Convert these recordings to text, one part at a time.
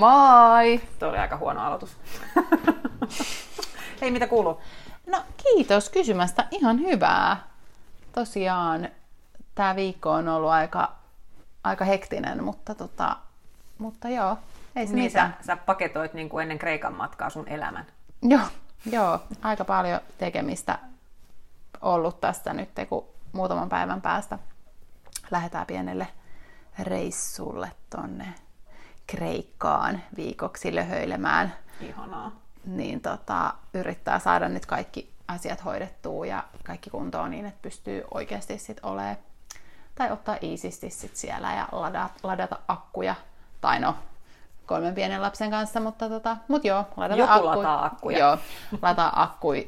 Moi! Tuo oli aika huono aloitus. Hei, mitä kuuluu? No kiitos kysymästä, ihan hyvää. Tosiaan tää viikko on ollut aika hektinen, mutta joo, ei se niin mitään. Sä paketoit niin kuin ennen Kreikan matkaa sun elämän. Joo, aika paljon tekemistä ollut tässä nyt, kun muutaman päivän päästä lähdetään pienelle reissulle tonne Kreikkaan viikoksi löhöilemään. Ihanaa. Niin yrittää saada nyt kaikki asiat hoidettua ja kaikki kuntoon niin, että pystyy oikeasti sit olemaan tai ottaa iisisti sit siellä ja ladata akkuja. Tai no, 3 pienen lapsen kanssa, mutta joo, lataa akkuja. Joo, lataa akkuja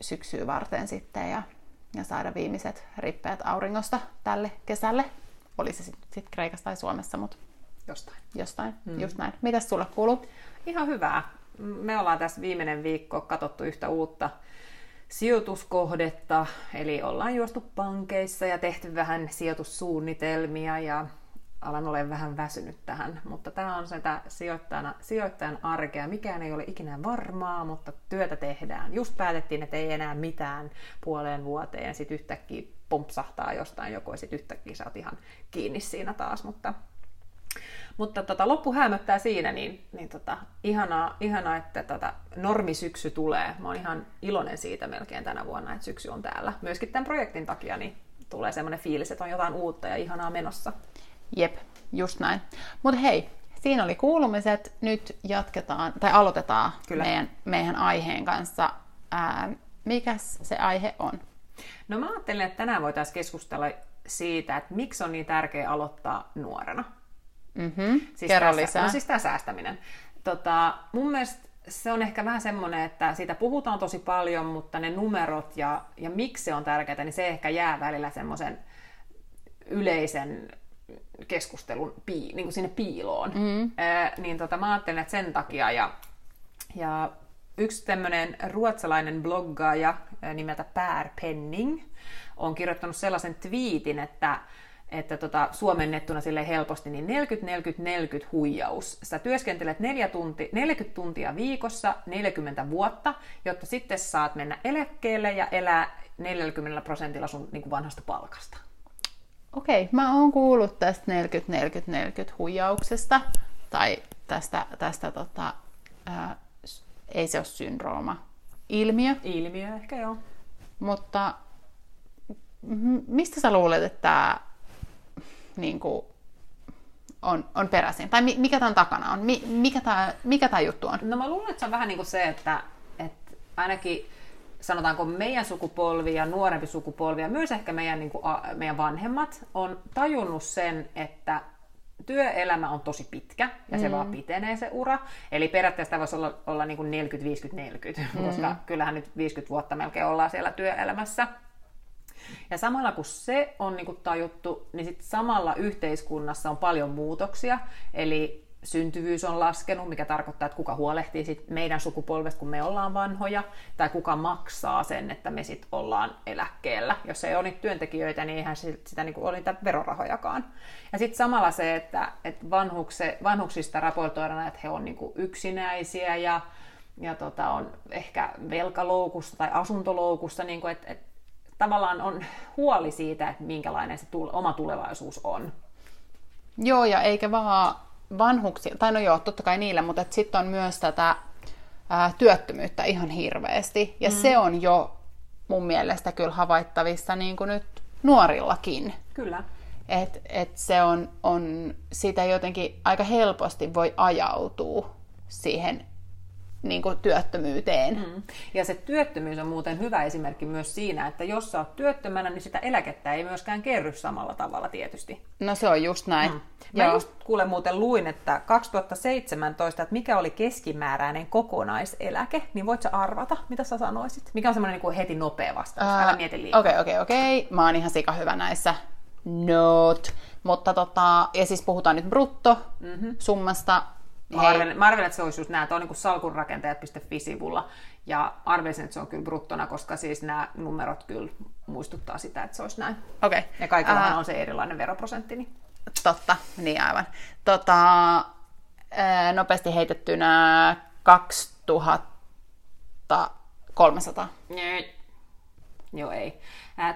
syksyä varten sitten ja saada viimeiset rippeet auringosta tälle kesälle. Oli se sitten Kreikassa tai Suomessa, mutta jostain, just näin. Mitäs sulla kuuluu? Ihan hyvää. Me ollaan tässä viimeinen viikko katsottu yhtä uutta sijoituskohdetta, eli ollaan juostu pankeissa ja tehty vähän sijoitussuunnitelmia ja alan olen vähän väsynyt tähän, mutta tämä on sitä sijoittajan arkea. Mikään ei ole ikinä varmaa, mutta työtä tehdään. Just päätettiin, että ei enää mitään puoleen vuoteen ja sitten yhtäkkiä pompsahtaa jostain joku ja sitten yhtäkkiä sä oot ihan kiinni siinä taas, mutta loppu häämöttää siinä, niin ihanaa, että normisyksy tulee. Mä oon ihan iloinen siitä melkein tänä vuonna, että syksy on täällä. Myöskin tämän projektin takia niin tulee semmoinen fiilis, että on jotain uutta ja ihanaa menossa. Jep, just näin. Mutta hei, siinä oli kuulumiset. Nyt jatketaan, tai aloitetaan meidän aiheen kanssa. Mikäs se aihe on? No mä ajattelin, että tänään voitaisiin keskustella siitä, että miksi on niin tärkeää aloittaa nuorena. Mm-hmm. Siis kerro lisää. No siis tämä säästäminen. Mun mielestä se on ehkä vähän semmoinen, että siitä puhutaan tosi paljon, mutta ne numerot ja miksi se on tärkeää, niin se ehkä jää välillä semmoisen yleisen keskustelun niin kuin sinne piiloon. Mm-hmm. Mä ajattelen, että sen takia ja yksi tämmöinen ruotsalainen bloggaaja nimeltä Pär Penning on kirjoittanut sellaisen twiitin, että suomennettuna sille helposti, niin 40-40-40 huijaus. Sä työskentelet 40 tuntia viikossa 40 vuotta, jotta sitten saat mennä eläkkeelle ja elää 40% sun niin kuin vanhasta palkasta. Okei, mä oon kuullut tästä 40-40-40 huijauksesta, tai tästä ei se ole syndrooma, ilmiö ehkä joo. Mutta mistä sä luulet, että tämä niinku on peräisin? Tai mikä tämän takana on? Mikä tämä juttu on? No mä luulen, että se on vähän niin kuin se, että ainakin sanotaanko meidän sukupolvi ja nuorempi sukupolvi ja myös ehkä meidän vanhemmat on tajunnut sen, että työelämä on tosi pitkä ja se vaan pitenee se ura. Eli periaatteessa tämä voisi olla niin kuin 40-50-40, koska kyllähän nyt 50 vuotta melkein ollaan siellä työelämässä. Ja samalla kun se on niin kuin tajuttu, niin sit samalla yhteiskunnassa on paljon muutoksia. Eli syntyvyys on laskenut, mikä tarkoittaa, että kuka huolehtii sit meidän sukupolvesta, kun me ollaan vanhoja, tai kuka maksaa sen, että me sit ollaan eläkkeellä. Jos ei ole niitä työntekijöitä, niin eihän sitä niinku ole niitä verorahojakaan. Ja sitten samalla se, että vanhuksista raportoidaan, että he on niinku yksinäisiä ja on ehkä velkaloukussa tai asuntoloukkussa, niinku, että et tavallaan on huoli siitä, että minkälainen se oma tulevaisuus on. Joo, ja eikä vaan vanhuksia, tai no joo, totta kai niillä, mutta sitten on myös tätä työttömyyttä ihan hirveästi. Ja se on jo mun mielestä kyllä havaittavissa niin kuin nyt nuorillakin. Kyllä. Et se on sitä jotenkin aika helposti voi ajautua siihen niin kuin työttömyyteen. Ja se työttömyys on muuten hyvä esimerkki myös siinä, että jos sä oot työttömänä, niin sitä eläkettä ei myöskään kerry samalla tavalla tietysti. No se on just näin. Mä just luin, että 2017, että mikä oli keskimääräinen kokonaiseläke, niin voit sä arvata, mitä sä sanoisit? Mikä on semmoinen niin kuin heti nopea vastaus? Älä mieti liikaa. Okei. Mä oon ihan sika hyvä näissä. Not. Mutta ja siis puhutaan nyt bruttosummasta. Mä arvelen, että se olisi just nämä, on niin kuin salkunrakentajat.fi-sivulla ja arvelisin, että se on kyllä bruttona, koska siis nämä numerot kyllä muistuttaa sitä, että se olisi näin. Okei. Okay. Ja kaikillahan on se erilainen veroprosentti. Niin. Totta, niin aivan. nopeasti heitettynä 2300. Joo, ei.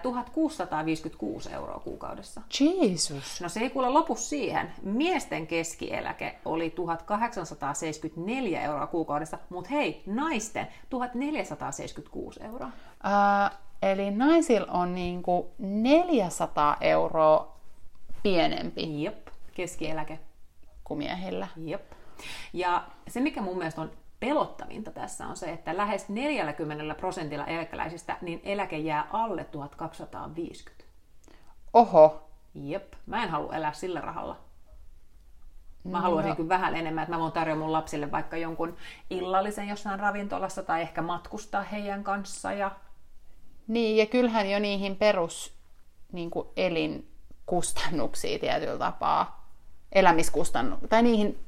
1656 € kuukaudessa. Jeesus. No se ei kuule lopu siihen. Miesten keskieläke oli 1874 € kuukaudessa, mutta hei, naisten 1476 €. Eli naisilla on niinku 400 € pienempi. Jep, keskieläke. Kuin miehillä. Jep. Ja se, mikä mun mielestä on pelottavinta tässä on se, että lähes 40% eläkeläisistä niin eläke jää alle 1250. Oho. Jep. Mä en halua elää sillä rahalla. Mä haluaisin kyllä vähän enemmän, että mä voin tarjoa mun lapsille vaikka jonkun illallisen jossain ravintolassa tai ehkä matkustaa heidän kanssa. Ja... Niin, ja kyllähän jo niihin perus niin kuin elinkustannuksia tietyllä tapaa, elämiskustannuksia, tai niihin...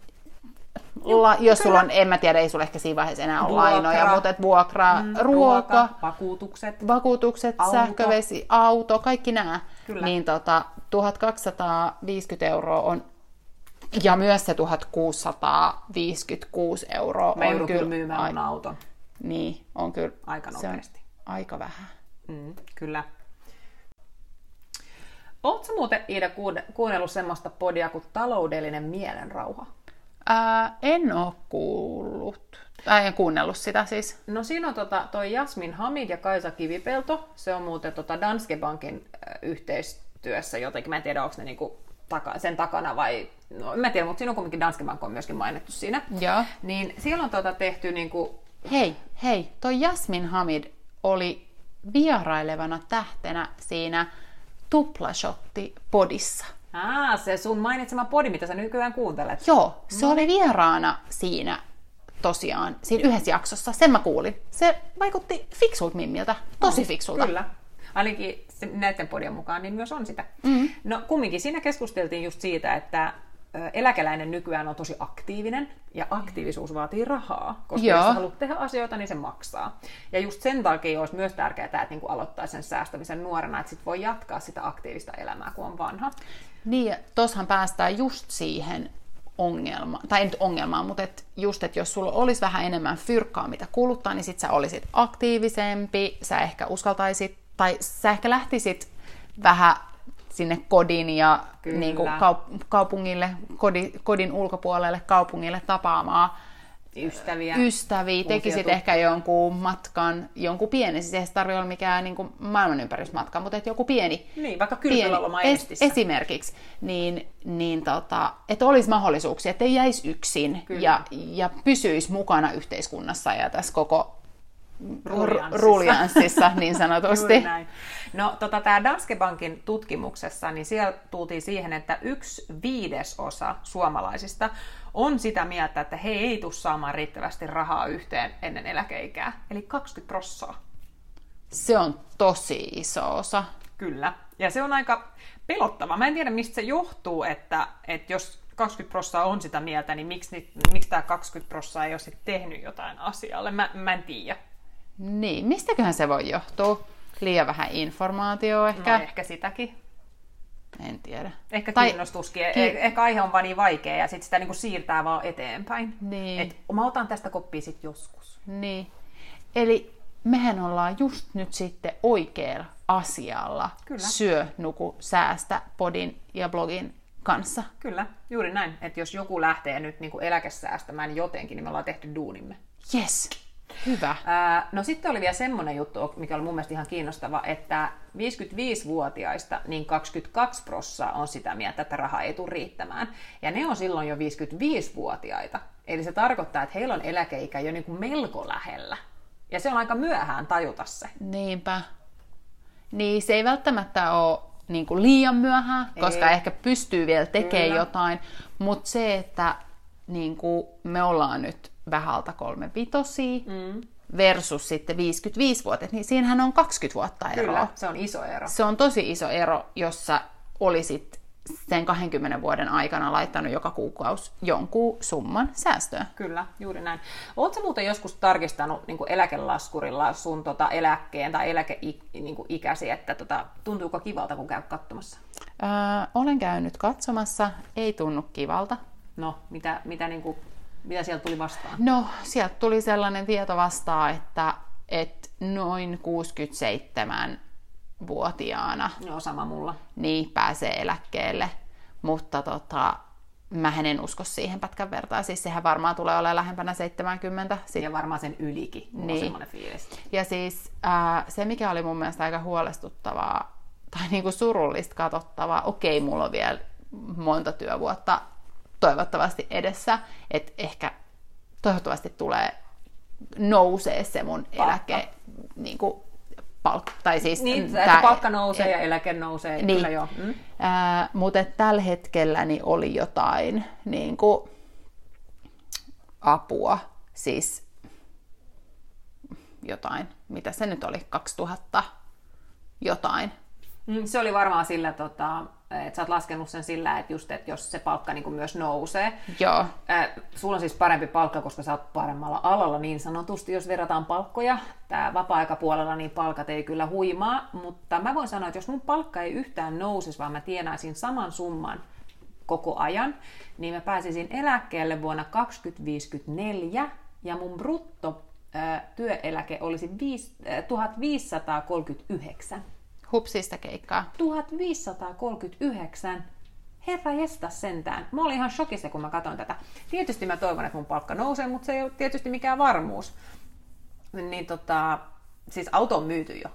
jos sulla on, en mä tiedä, ei sulla ehkä siinä vaiheessa enää ole lainoja, mutta et vuokra, ruoka, vakuutukset auto. Sähkövesi, auto, kaikki nämä, niin 1250 € on, ja myös se 1656 € mä on kyllä myymään mun auton. Niin, on kyllä. Aika nopeasti. Aika vähän. Kyllä. Ootko muuten, Iida, kuunnellut semmoista podia kuin taloudellinen mielenrauha? En ole kuunnellut sitä siis. No siinä on toi Jasmin Hamid ja Kaisa Kivipelto. Se on muuten Danske Bankin yhteistyössä jotenkin. Mä en tiedä, onko ne niinku sen takana vai... No, mä en tiedä, mutta siinä on kuitenkin Danske Bank on myöskin mainittu siinä. Joo. Niin siellä on tehty niinku... Hei, toi Jasmin Hamid oli vierailevana tähtenä siinä Tuplashot-podissa. Se sun mainitsema podi, mitä sä nykyään kuuntelet. Joo, se oli vieraana siinä tosiaan, siinä yhdessä jaksossa, sen mä kuulin. Se vaikutti fiksulta mimmiltä, tosi fiksulta. Kyllä, ainakin näiden podien mukaan niin myös on sitä. Mm-hmm. No kumminkin siinä keskusteltiin just siitä, että eläkeläinen nykyään on tosi aktiivinen ja aktiivisuus vaatii rahaa, koska jos haluat tehdä asioita, niin se maksaa. Ja just sen takia olisi myös tärkeää, että niinku aloittaa sen säästämisen nuorena, että sit voi jatkaa sitä aktiivista elämää, kun on vanha. Niin, tossahan päästään just siihen ongelmaan, tai ei nyt ongelmaan, mutta et just, että jos sulla olisi vähän enemmän fyrkkaa, mitä kuluttaa, niin sit sä olisit aktiivisempi, sä ehkä uskaltaisit, tai sä ehkä lähtisit vähän sinne kodin ja niin kuin kaupungille, kodin ulkopuolelle kaupungille tapaamaan ystäviä. Tekisit ehkä jonkun matkan, jonkun pienen, siis ei se tarvitse olla mikään niin kuin maailmanympärysmatka, mutta että joku pieni. Niin, vaikka kylpyläloma esimerkiksi, niin, että olisi mahdollisuuksia, että ei jäisi yksin ja pysyisi mukana yhteiskunnassa ja tässä koko ruljanssissa niin sanotusti. No, tämä Danske Bankin tutkimuksessa, niin siellä tultiin siihen, että 1/5 suomalaisista on sitä mieltä, että he ei tule saamaan riittävästi rahaa yhteen ennen eläkeikää. Eli 20%. Se on tosi iso osa. Kyllä. Ja se on aika pelottava. Mä en tiedä, mistä se johtuu, että jos 20% on sitä mieltä, niin miksi tämä 20% ei ole sitten tehnyt jotain asialle? Mä en tiedä. Niin, mistäköhän se voi johtua? Liian vähän informaatiota ehkä. No, ehkä sitäkin. En tiedä. Ehkä kiinnostuskin. Ehkä aihe on vaan niin vaikea ja sitten sitä niinku siirtää vaan eteenpäin. Niin. Et mä otan tästä koppia sitten joskus. Niin. Eli mehän ollaan just nyt sitten oikealla asialla. Kyllä. Syö, nuku, säästä podin ja blogin kanssa. Kyllä, juuri näin. Että jos joku lähtee nyt niinku eläkesäästämään jotenkin, niin me ollaan tehty duunimme. Yes. Hyvä. No sitten oli vielä semmoinen juttu, mikä oli mun mielestä ihan kiinnostava, että 55-vuotiaista niin 22% on sitä mieltä, että raha ei tule riittämään. Ja ne on silloin jo 55-vuotiaita. Eli se tarkoittaa, että heillä on eläkeikä jo niin kuin melko lähellä. Ja se on aika myöhään tajuta se. Niinpä. Niin se ei välttämättä ole niin kuin liian myöhään, koska ehkä pystyy vielä tekemään jotain. Mutta se, että niin kuin me ollaan nyt vähältä 35 versus sitten 55 vuotta, niin siinähän on 20 vuotta eroa. Kyllä, se on iso ero. Se on tosi iso ero, jos sä olisit sen 20 vuoden aikana laittanut joka kuukausi jonkun summan säästöön. Kyllä, juuri näin. Oletko muuten joskus tarkistanut niin kuin eläkelaskurilla sun eläkkeen tai eläkeikäsi, että tuntuuko kivalta, kun käy katsomassa? Olen käynyt katsomassa, ei tunnu kivalta. No, mitä niin kuin Mitä sieltä tuli vastaan? No, sieltä tuli sellainen tieto vastaan, että noin 67-vuotiaana joo, sama mulla. Niin, pääsee eläkkeelle, mutta mähän en usko siihen pätkän vertaa. Siis sehän varmaan tulee olemaan lähempänä 70. Ja varmaan sen ylikin. Niin. On semmoinen fiilis. Ja siis se, mikä oli mun mielestä aika huolestuttavaa tai niinku surullista katsottavaa, okei, mulla on vielä monta työvuotta toivottavasti edessä, että ehkä toivottavasti tulee nousee se mun eläke niinku palkka. Tai siis niin, että palkka nousee ja eläke nousee. Niin. Kyllä joo. Mm. Mutta tällä hetkellä niin oli jotain niin kuin apua, siis jotain, mitä se nyt oli, 2000 jotain. Se oli varmaan sillä, että sä oot laskenut sen sillä, että, just, että jos se palkka niin kuin myös nousee. Joo. Sulla on siis parempi palkka, koska sä oot paremmalla alalla niin sanotusti, jos verrataan palkkoja. Tää vapaa-aikapuolella niin palkat ei kyllä huimaa, mutta mä voin sanoa, että jos mun palkka ei yhtään nousisi, vaan mä tienaisin saman summan koko ajan, niin mä pääsisin eläkkeelle vuonna 2054 ja mun brutto työeläke olisi 1539. Hupsista keikkaa. 1539. Herra jesta sentään. Mä olin ihan shokissa, kun mä katsoin tätä. Tietysti mä toivon, että mun palkka nousee, mutta se ei ole tietysti mikään varmuus. Niin siis auto on myyty jo.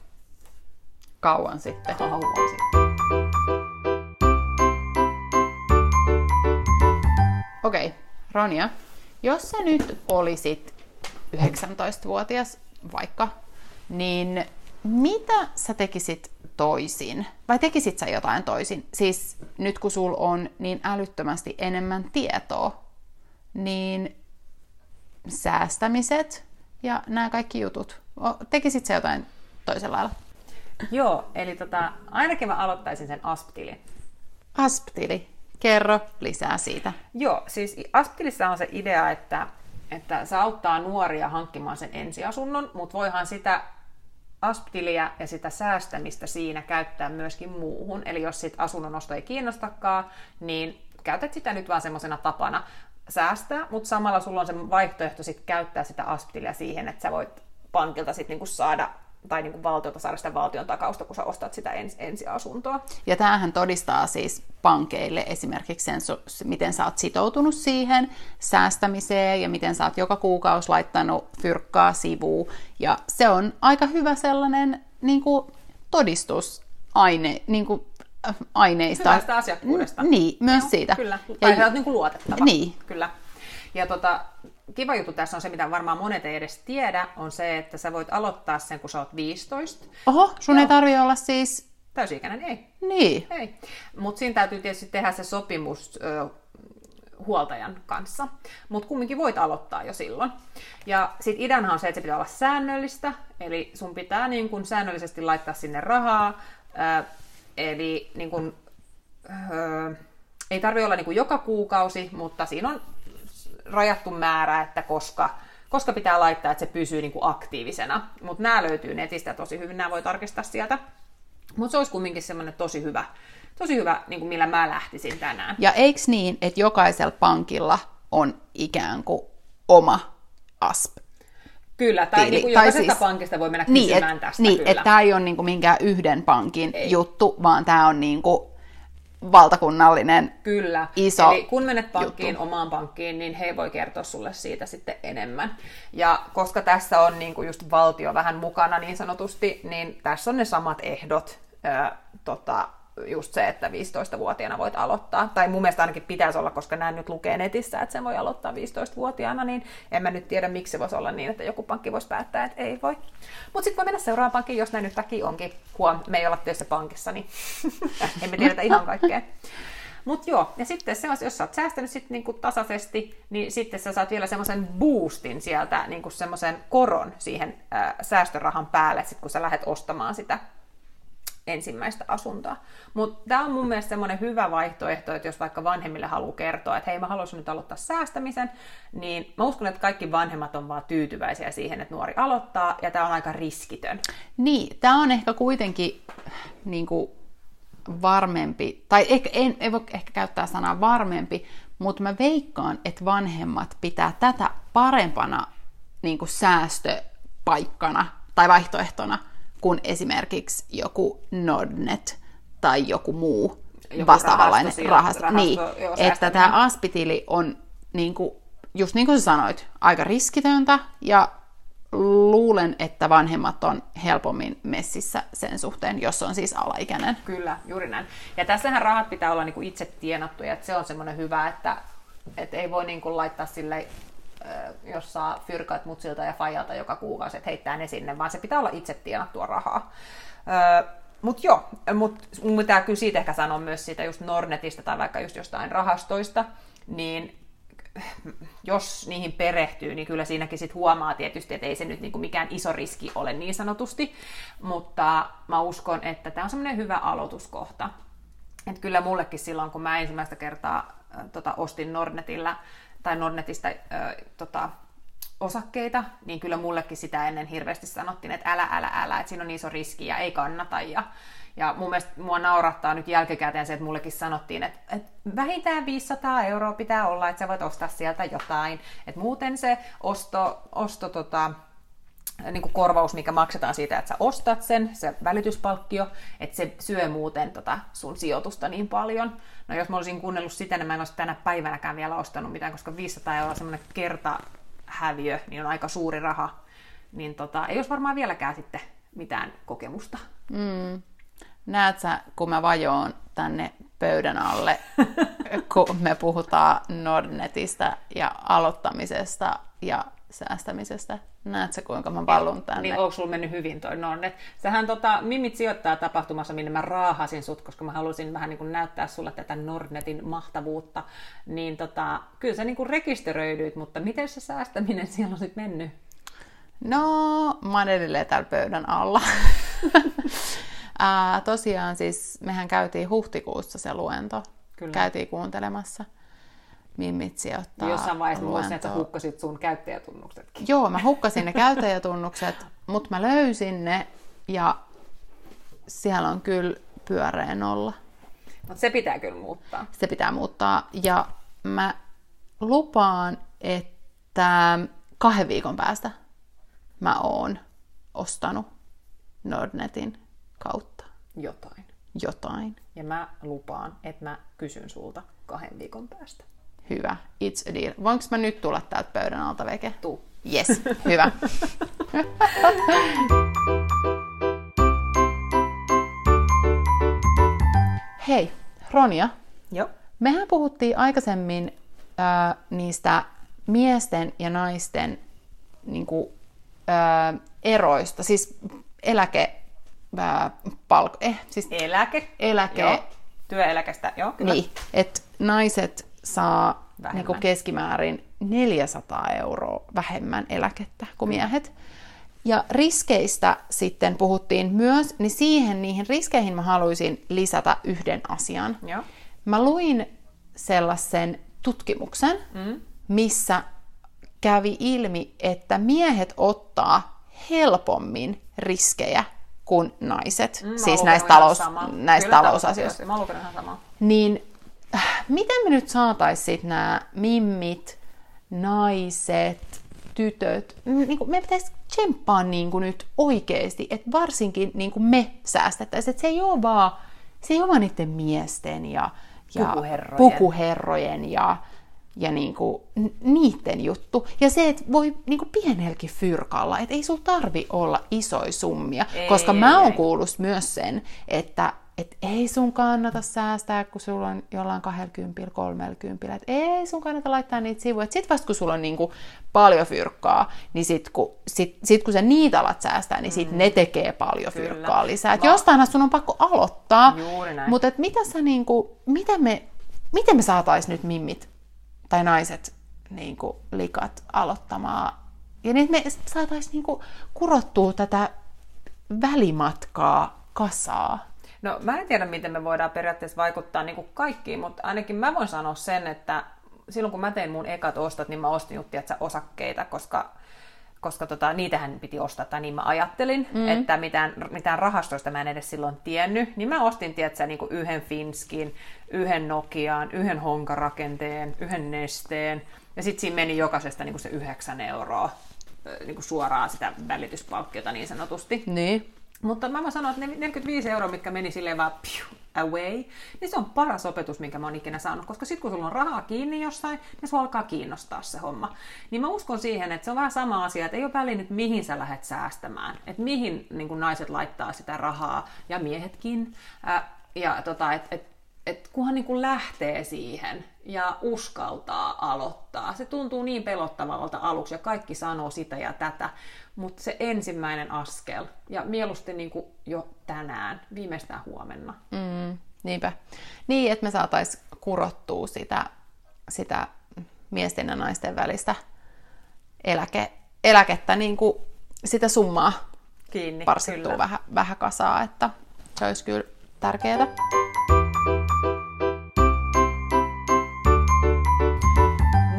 Kauan sitten. Kauan sitten. Okei, Ronja, jos sä nyt olisit 19-vuotias vaikka, niin mitä sä tekisit toisin? Vai tekisit sä jotain toisin? Siis nyt kun sul on niin älyttömästi enemmän tietoa, niin säästämiset ja nämä kaikki jutut. Tekisit sä jotain toisella lailla? Joo, eli ainakin mä aloittaisin sen ASP-tilin. ASP-tili. Kerro lisää siitä. Joo, siis ASP-tilissä on se idea, että se auttaa nuoria hankkimaan sen ensiasunnon, mutta voihan sitä ASP-tiliä ja sitä säästämistä siinä käyttää myöskin muuhun. Eli jos sit asunnonosto ei kiinnostakaan, niin käytät sitä nyt vaan semmoisena tapana säästää, mutta samalla sulla on se vaihtoehto sit käyttää sitä ASP-tiliä siihen, että sä voit pankilta sit niinku saada tai niinku valtiolta saada sitä valtion takausta, kun sä ostat sitä ensiasuntoa. Ja tämähän todistaa siis pankeille esimerkiksi sen, miten sä oot sitoutunut siihen säästämiseen ja miten sä oot joka kuukausi laittanut fyrkkaa sivuun. Ja se on aika hyvä sellainen niinku todistusaine, niinku aineista. Hyvästä asiakkuudesta. Niin, myös joo, siitä. Kyllä, tai sä oot niinku luotettava. Niin. Kyllä. Ja kiva juttu tässä on se, mitä varmaan monet ei edes tiedä, on se, että sä voit aloittaa sen, kun sä oot 15. Oho, sun ja ei tarvitse olla siis täysikäinen, ei. Niin. Ei. Mutta siinä täytyy tietysti tehdä se sopimus huoltajan kanssa. Mutta kumminkin voit aloittaa jo silloin. Ja sitten ideana on se, että se pitää olla säännöllistä. Eli sun pitää niin kun säännöllisesti laittaa sinne rahaa. Eli niin kun, ei tarvitse olla niin kun joka kuukausi, mutta siinä on rajattu määrä, että koska pitää laittaa, että se pysyy niin kuin aktiivisena. Mutta nämä löytyy netistä tosi hyvin, nämä voi tarkistaa sieltä. Mutta se olisi kumminkin semmoinen tosi hyvä niin kuin millä mä lähtisin tänään. Ja eiks niin, että jokaisella pankilla on ikään kuin oma ASP? Kyllä, tai niin kuin jokaisesta siis pankista voi mennä kysymään niin, tästä. Niin, että tämä ei ole niin kuin minkään yhden pankin juttu, vaan tämä on niin kuin valtakunnallinen kyllä. Iso eli kun menet pankkiin, omaan pankkiin, niin he voi kertoa sulle siitä sitten enemmän. Ja koska tässä on niin kuin just valtio vähän mukana niin sanotusti, niin tässä on ne samat ehdot, just se, että 15-vuotiaana voit aloittaa. Tai mun mielestä ainakin pitäisi olla, koska nämä nyt lukee netissä, että sen voi aloittaa 15-vuotiaana, niin en mä nyt tiedä, miksi se voisi olla niin, että joku pankki voisi päättää, että ei voi. Mutta sitten voi mennä seuraavaan pankkiin, jos näin nyt takia onkin. Huom, me ei olla töissä pankissa, niin emme tiedetä ihan kaikkea. Mutta joo, ja sitten semmoisen, jos sä oot säästänyt sit niinku tasaisesti, niin sitten sä saat vielä semmoisen boostin sieltä, niinku semmoisen koron siihen säästörahan päälle, sit kun sä lähdet ostamaan sitä ensimmäistä asuntoa. Mutta tämä on mun mielestä semmoinen hyvä vaihtoehto, että jos vaikka vanhemmille haluaa kertoa, että hei, mä haluaisin nyt aloittaa säästämisen, niin mä uskon, että kaikki vanhemmat on vaan tyytyväisiä siihen, että nuori aloittaa, ja tämä on aika riskitön. Niin, tämä on ehkä kuitenkin niin kuin varmempi, tai ehkä, en voi ehkä käyttää sanaa varmempi, Mutta mä veikkaan, että vanhemmat pitää tätä parempana niin kuin säästöpaikkana tai vaihtoehtona kuin esimerkiksi joku Nordnet tai joku muu vastaavanlainen rahasto. Niin, että tämä ASP-tili on, niin kuin, just niin kuin sanoit, aika riskitöntä ja luulen, että vanhemmat on helpommin messissä sen suhteen, jos on siis alaikäinen. Kyllä, juuri näin. Ja tässähän rahat pitää olla niinku itse tienattuja, että se on semmoinen hyvä, että ei voi niinku laittaa sille, jos saa fyrkat mutsilta ja fajalta joka kuukausi, että heittää ne sinne, vaan se pitää olla itse tienattua rahaa. Mutta joo, mun pitää kyllä siitä ehkä sanoa myös siitä just Nordnetista tai vaikka just jostain rahastoista, niin jos niihin perehtyy, niin kyllä siinäkin sit huomaa tietysti, että ei se nyt niinku mikään iso riski ole niin sanotusti, mutta mä uskon, että tämä on semmoinen hyvä aloituskohta. Et kyllä mullekin silloin, kun mä ensimmäistä kertaa ostin Nordnetista osakkeita, niin kyllä mullekin sitä ennen hirveästi sanottiin, että älä, että siinä on iso riski ja ei kannata. Ja mun mielestä mua naurattaa nyt jälkikäteen se, että mullekin sanottiin, että vähintään 500 € pitää olla, että sä voit ostaa sieltä jotain. Että muuten se niin korvaus, mikä maksetaan siitä, että sä ostat sen, se välityspalkkio, että se syö muuten sun sijoitusta niin paljon. No jos mä olisin kuunnellut sitä, niin mä en olisi tänä päivänäkään vielä ostanut mitään, koska 500 € semmoinen kertahäviö, niin on aika suuri raha. Niin ei olisi varmaan vieläkään sitten mitään kokemusta. Mm. Näet sä, kun mä vajoon tänne pöydän alle, kun me puhutaan Nordnetistä ja aloittamisesta ja säästämisestä. Näet sä, kuinka mä vallun tänne? Niin, onko sulla mennyt hyvin toi Nordnet? Sähän Mimit sijoittaa tapahtumassa, minne mä raahasin sut, koska mä halusin vähän niin kuin näyttää sulle tätä Nordnetin mahtavuutta. Niin kyllä sä niin kuin rekisteröidyit, mutta miten se säästäminen siellä on sit mennyt? No, mä oon edelleen täällä pöydän alla. Tosiaan siis mehän käytiin huhtikuussa se luento. Kyllä. Käytiin kuuntelemassa. Mimmit sijoittaa jossain vaiheessa luentoa. Että hukkasit sun käyttäjätunnuksetkin. Joo, mä hukkasin ne käyttäjätunnukset, mutta mä löysin ne ja siellä on kyllä pyöreä nolla. Mutta se pitää kyllä muuttaa. Se pitää muuttaa ja mä lupaan, että 2 viikon päästä mä oon ostanut Nordnetin kautta. Jotain. Ja mä lupaan, että mä kysyn sulta 2 viikon päästä. Hyvä. It's a deal. Voinko mä nyt tulla täältä pöydän alta, Veke? Tuu. Yes. Hyvä. Hei, Ronja. Joo. Mehän puhuttiin aikaisemmin niistä miesten ja naisten niinku, eroista, siis eläke. Joo. Työeläkestä, joo, kyllä. Niin, että naiset saa niinku keskimäärin 400 € vähemmän eläkettä kuin miehet. Ja riskeistä sitten puhuttiin myös, niin niihin riskeihin mä haluaisin lisätä yhden asian. Joo. Mä luin sellaisen tutkimuksen, missä kävi ilmi, että miehet ottaa helpommin riskejä kuin naiset, siis näistä talousasioista. Mä oon lukenut ihan samaa. Niin miten me nyt saataisiin nämä mimmit, naiset, tytöt, niin me pitäisi tsemppaa niin nyt oikeasti, että varsinkin niin me säästettäisiin, että se ei ole vaan niiden miesten ja pukuherrojen ja niinku niitten juttu. Ja se, että voi niinku pienelläkin fyrkalla, että ei sulla tarvi olla isoja summia. Koska mä oon kuullut myös sen, että ei sun kannata säästää, kun sulla on jollain 20-30, että ei sun kannata laittaa niitä sivuja. Et sit vasta kun sulla on niinku paljon fyrkkaa, niin sit kun sä niitä alat säästää, niin sit ne tekee paljon fyrkkaa lisää. Et jostainhan sun on pakko aloittaa. Mutta miten me saatais nyt mimmit tai naiset niinku likat aloittamaan. Ja niin me saataisiin niinku kurottua tätä välimatkaa kasaa. No mä en tiedä, miten me voidaan periaatteessa vaikuttaa niinku kaikkiin, mutta ainakin mä voin sanoa sen, että silloin kun mä tein mun ekat ostot, niin mä ostin osakkeita, koska koska niitähän piti ostaa, tai niin mä ajattelin, että mitään rahastoista mä en edes silloin tiennyt, niin mä ostin, niinku yhden Finskin, yhden Nokiaan, yhden Honkarakenteen, yhden Nesteen, ja sitten siinä meni jokaisesta niinku se 9 euroa niinku suoraan sitä välityspalkkiota niin sanotusti. Niin. Mutta mä sanoin, että ne 45 euroa, mitkä meni silleen vaan away, niin se on paras opetus, minkä mä oon ikinä saanut, koska sit kun sulla on rahaa kiinni jossain, niin sulla alkaa kiinnostaa se homma. Niin mä uskon siihen, että se on vähän sama asia, että ei ole väliä nyt mihin sä lähdet säästämään, että mihin niin kun naiset laittaa sitä rahaa, ja miehetkin, ja kunhan niin kun lähtee siihen ja uskaltaa aloittaa. Se tuntuu niin pelottavalta aluksi ja kaikki sanoo sitä ja tätä, mutta se ensimmäinen askel ja mieluusti niin kuin jo tänään, viimeistään huomenna. Niinpä. Niin, että me saataisiin kurottua sitä miesten ja naisten välistä eläkettä, niin kuin sitä summaa kiinni, parsittua vähän kasaa, että se olisi kyllä tärkeää.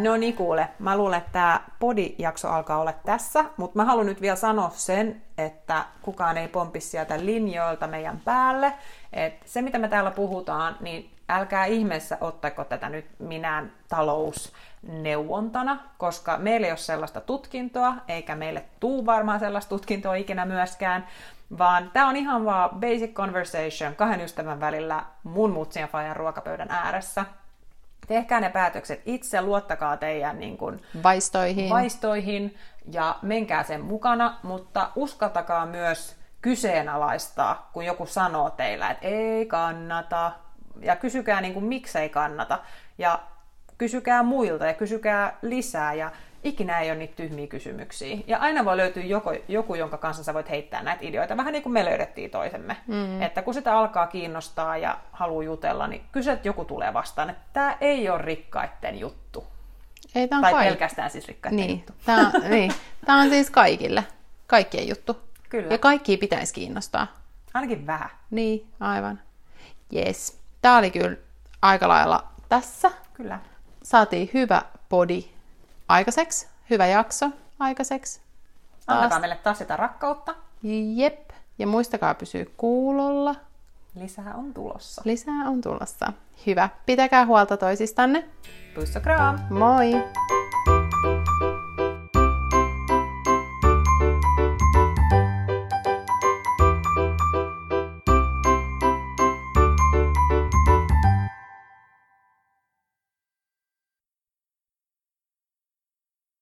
No niin, kuule, mä luulen, että tämä podijakso alkaa olla tässä, mutta mä haluan nyt vielä sanoa sen, että kukaan ei pompi sieltä linjoilta meidän päälle. Et se, mitä me täällä puhutaan, niin älkää ihmeessä ottako tätä nyt minään talousneuvontana, koska meillä ei ole sellaista tutkintoa, eikä meille tuu varmaan sellaista tutkintoa ikinä myöskään, vaan tämä on ihan vaan basic conversation kahden ystävän välillä mun mutsin ja fajan ruokapöydän ääressä. Tehkää ne päätökset itse, luottakaa teidän niin kun vaistoihin ja menkää sen mukana, mutta uskaltakaa myös kyseenalaistaa, kun joku sanoo teillä, että ei kannata, ja kysykää niin kun, miksei kannata, ja kysykää muilta ja kysykää lisää, ja ikinä ei ole niitä tyhmiä kysymyksiä. Ja aina voi löytyä joku, jonka kanssa sä voit heittää näitä ideoita, vähän niin kuin me löydettiin toisemme. Että kun sitä alkaa kiinnostaa ja haluaa jutella, niin kysyt, joku tulee vastaan, että tämä ei ole rikkaitten juttu. Ei, tai pelkästään siis rikkaitten juttu. Niin. Tämä on siis kaikille, kaikkien juttu. Kyllä. Ja kaikkia pitäisi kiinnostaa. Ainakin vähän. Niin, aivan. Yes. Tämä oli kyllä aika lailla tässä. Kyllä. Saatiin hyvä podi aikaiseksi, hyvä jakso aikaiseksi. Antakaa meille taas sitä rakkautta. Jep, ja muistakaa pysyä kuulolla. Lisää on tulossa. Hyvä, pitäkää huolta toisistanne. Puss och kram. Moi!